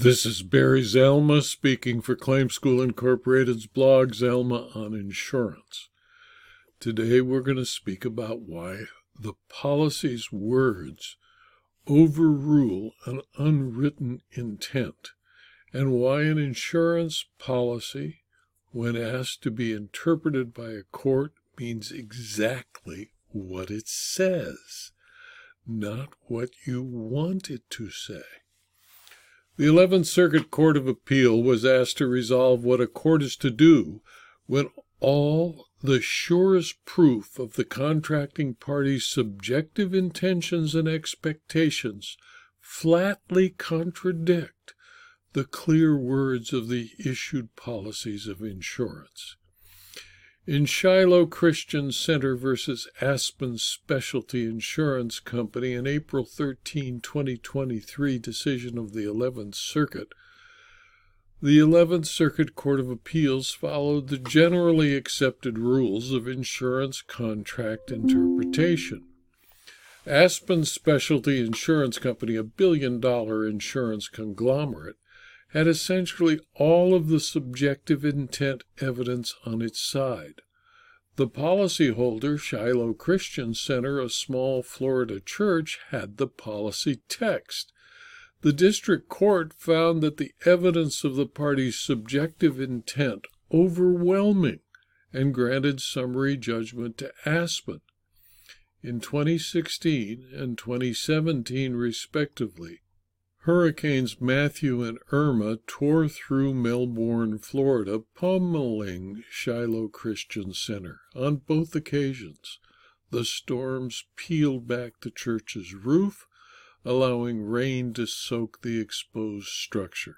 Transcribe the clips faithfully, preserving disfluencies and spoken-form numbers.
This is Barry Zalma speaking for Claim School Incorporated's blog, Zalma on Insurance. Today we're going to speak about why the policy's words overrule an unwritten intent, and why an insurance policy, when asked to be interpreted by a court, means exactly what it says, not what you want it to say. The Eleventh Circuit Court of Appeal was asked to resolve what a court is to do when all the surest proof of the contracting party's subjective intentions and expectations flatly contradict the clear words of the issued policies of insurance. In Shiloh Christian Center versus Aspen Specialty Insurance Company, an April thirteenth, twenty twenty-three decision of the Eleventh Circuit, the Eleventh Circuit Court of Appeals followed the generally accepted rules of insurance contract interpretation. Aspen Specialty Insurance Company, a billion-dollar insurance conglomerate, had essentially all of the subjective intent evidence on its side. The policyholder, Shiloh Christian Center, a small Florida church, had the policy text. The district court found that the evidence of the party's subjective intent overwhelming and granted summary judgment to Aspen. In twenty sixteen and twenty seventeen, respectively, Hurricanes Matthew and Irma tore through Melbourne, Florida, pummeling Shiloh Christian Center. On both occasions, the storms peeled back the church's roof, allowing rain to soak the exposed structure.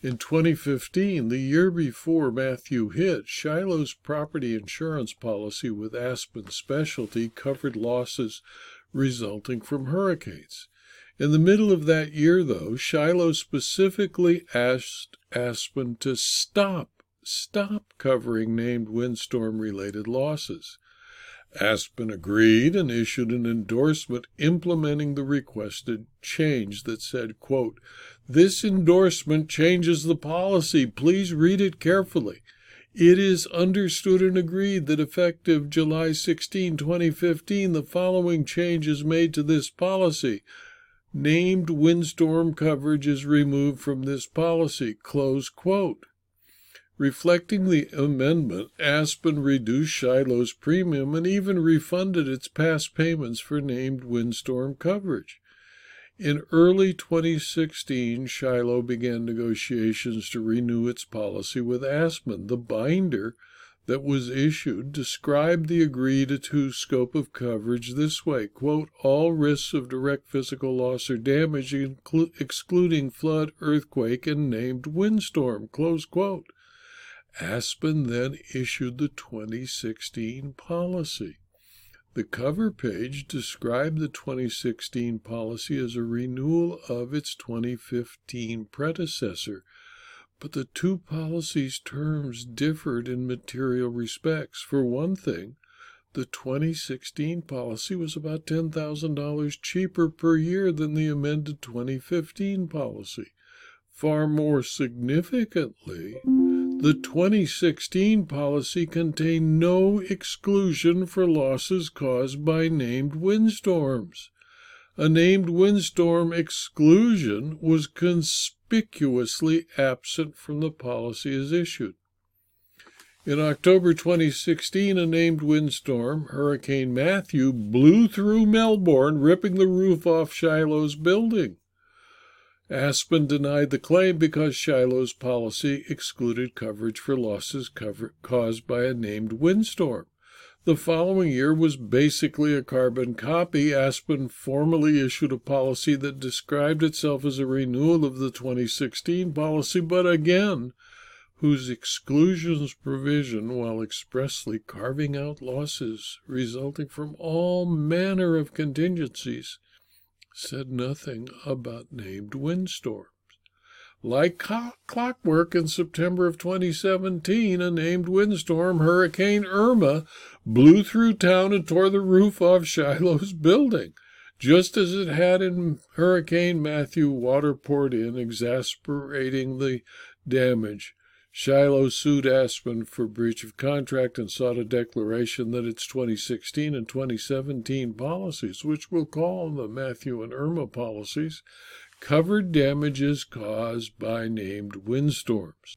In twenty fifteen, the year before Matthew hit, Shiloh's property insurance policy with Aspen Specialty covered losses resulting from hurricanes. In the middle of that year, though, Shiloh specifically asked Aspen to stop, stop covering named windstorm-related losses. Aspen agreed and issued an endorsement implementing the requested change that said, quote, "This endorsement changes the policy. Please read it carefully. It is understood and agreed that effective July sixteenth, twenty fifteen, the following change is made to this policy. Named windstorm coverage is removed from this policy," close quote. Reflecting the amendment, Aspen reduced Shiloh's premium and even refunded its past payments for named windstorm coverage. In early twenty sixteen, Shiloh began negotiations to renew its policy with Aspen. The binder that was issued described the agreed-to scope of coverage this way, quote, "All risks of direct physical loss or damage, inclu- excluding flood, earthquake, and named windstorm," close quote. Aspen then issued the twenty sixteen policy. The cover page described the twenty sixteen policy as a renewal of its twenty fifteen predecessor, but the two policies' terms differed in material respects. For one thing, the twenty sixteen policy was about ten thousand dollars cheaper per year than the amended twenty fifteen policy. Far more significantly, the twenty sixteen policy contained no exclusion for losses caused by named windstorms. A named windstorm exclusion was conspicuously absent from the policy as issued. In October twenty sixteen, a named windstorm, Hurricane Matthew, blew through Melbourne, ripping the roof off Shiloh's building. Aspen denied the claim because Shiloh's policy excluded coverage for losses cover- caused by a named windstorm. The following year was basically a carbon copy. Aspen formally issued a policy that described itself as a renewal of the twenty sixteen policy, but again, whose exclusions provision, while expressly carving out losses resulting from all manner of contingencies, said nothing about named windstorms. Like co- clockwork, in September of twenty seventeen, a named windstorm, Hurricane Irma, blew through town and tore the roof off Shiloh's building. just as it had in Hurricane Matthew. Water poured in, exacerbating the damage. Shiloh sued Aspen for breach of contract and sought a declaration that its twenty sixteen and twenty seventeen policies, which we'll call the Matthew and Irma policies, covered damages caused by named windstorms.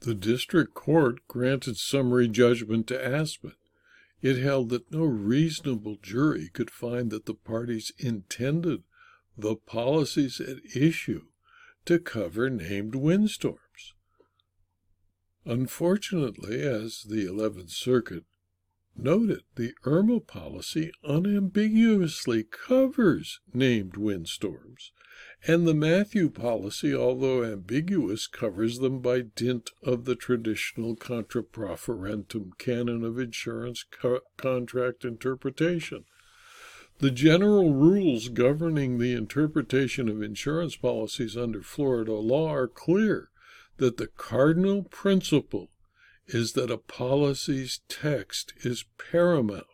The district court granted summary judgment to Aspen. It held that no reasonable jury could find that the parties intended the policies at issue to cover named windstorms. Unfortunately, as the Eleventh Circuit noted, the Irma policy unambiguously covers named windstorms, and the Matthew policy, although ambiguous, covers them by dint of the traditional contra proferentem canon of insurance co- contract interpretation. The general rules governing the interpretation of insurance policies under Florida law are clear that the cardinal principle is that a policy's text is paramount.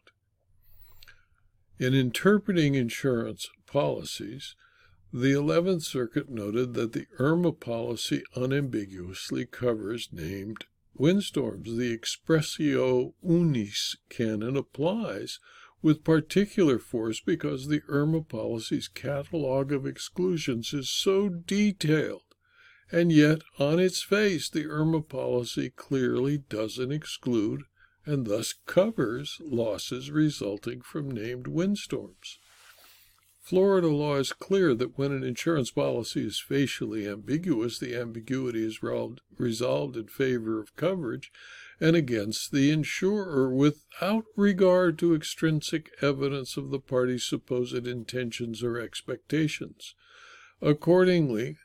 In interpreting insurance policies, the Eleventh Circuit noted that the Irma policy unambiguously covers named windstorms. The expressio unis canon applies with particular force because the Irma policy's catalog of exclusions is so detailed. And yet, on its face, the Irma policy clearly doesn't exclude and thus covers losses resulting from named windstorms. Florida law is clear that when an insurance policy is facially ambiguous, the ambiguity is resolved in favor of coverage and against the insurer without regard to extrinsic evidence of the party's supposed intentions or expectations. Accordingly,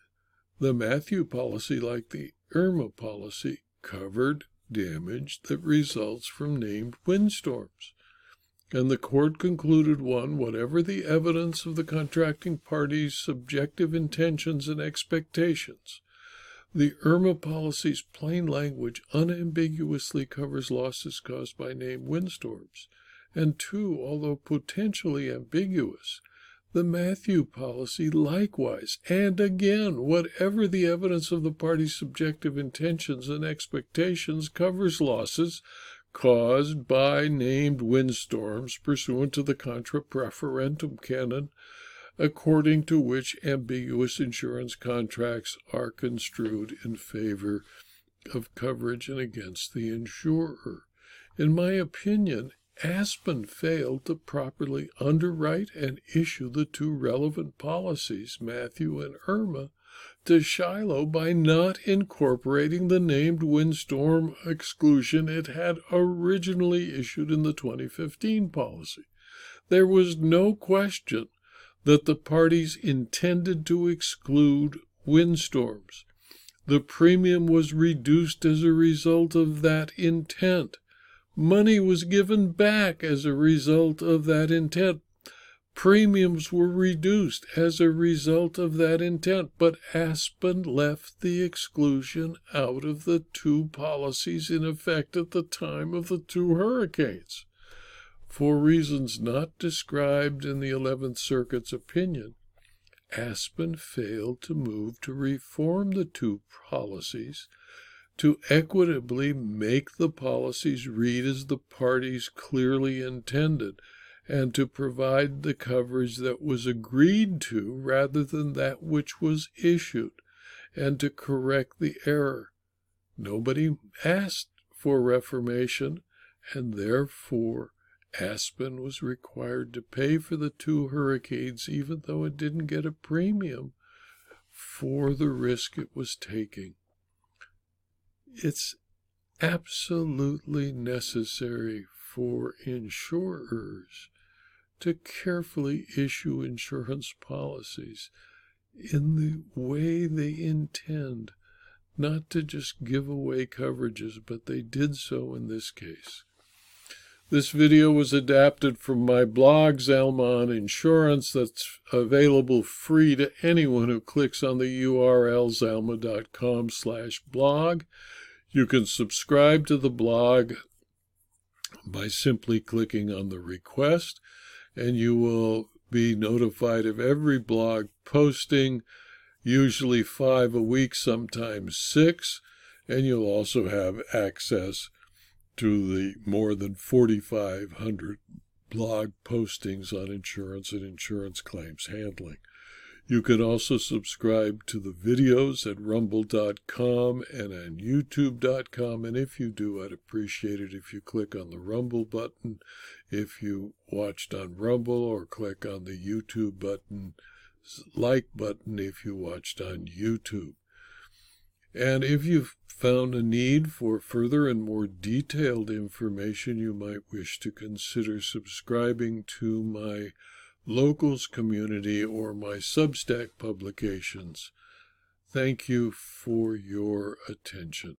the Matthew policy, like the Irma policy, covered damage that results from named windstorms. And the court concluded, one, whatever the evidence of the contracting party's subjective intentions and expectations, the Irma policy's plain language unambiguously covers losses caused by named windstorms. And two, although potentially ambiguous, the Matthew policy likewise, and again, whatever the evidence of the party's subjective intentions and expectations, covers losses caused by named windstorms pursuant to the contra proferentem canon, according to which ambiguous insurance contracts are construed in favor of coverage and against the insurer. In my opinion, Aspen failed to properly underwrite and issue the two relevant policies, Matthew and Irma, to Shiloh by not incorporating the named windstorm exclusion it had originally issued in the twenty fifteen policy. There was no question that the parties intended to exclude windstorms. The premium was reduced as a result of that intent. Money was given back as a result of that intent. Premiums were reduced as a result of that intent, but Aspen left the exclusion out of the two policies in effect at the time of the two hurricanes. For reasons not described in the Eleventh Circuit's opinion, Aspen failed to move to reform the two policies to equitably make the policies read as the parties clearly intended, and to provide the coverage that was agreed to rather than that which was issued, and to correct the error. Nobody asked for reformation, and therefore Aspen was required to pay for the two hurricanes, even though it didn't get a premium for the risk it was taking. It's absolutely necessary for insurers to carefully issue insurance policies in the way they intend, not to just give away coverages, but they did so in this case. This video was adapted from my blog, Zalma on Insurance, that's available free to anyone who clicks on the U R L zalma.com slash blog. You can subscribe to the blog by simply clicking on the request, and you will be notified of every blog posting, usually five a week, sometimes six, and you'll also have access to the more than forty-five hundred blog postings on insurance and insurance claims handling. You can also subscribe to the videos at rumble dot com and on youtube dot com. And if you do, I'd appreciate it if you click on the Rumble button if you watched on Rumble, or click on the YouTube button, like button if you watched on YouTube. And if you've found a need for further and more detailed information, you might wish to consider subscribing to my Locals community or my Substack publications. Thank you for your attention.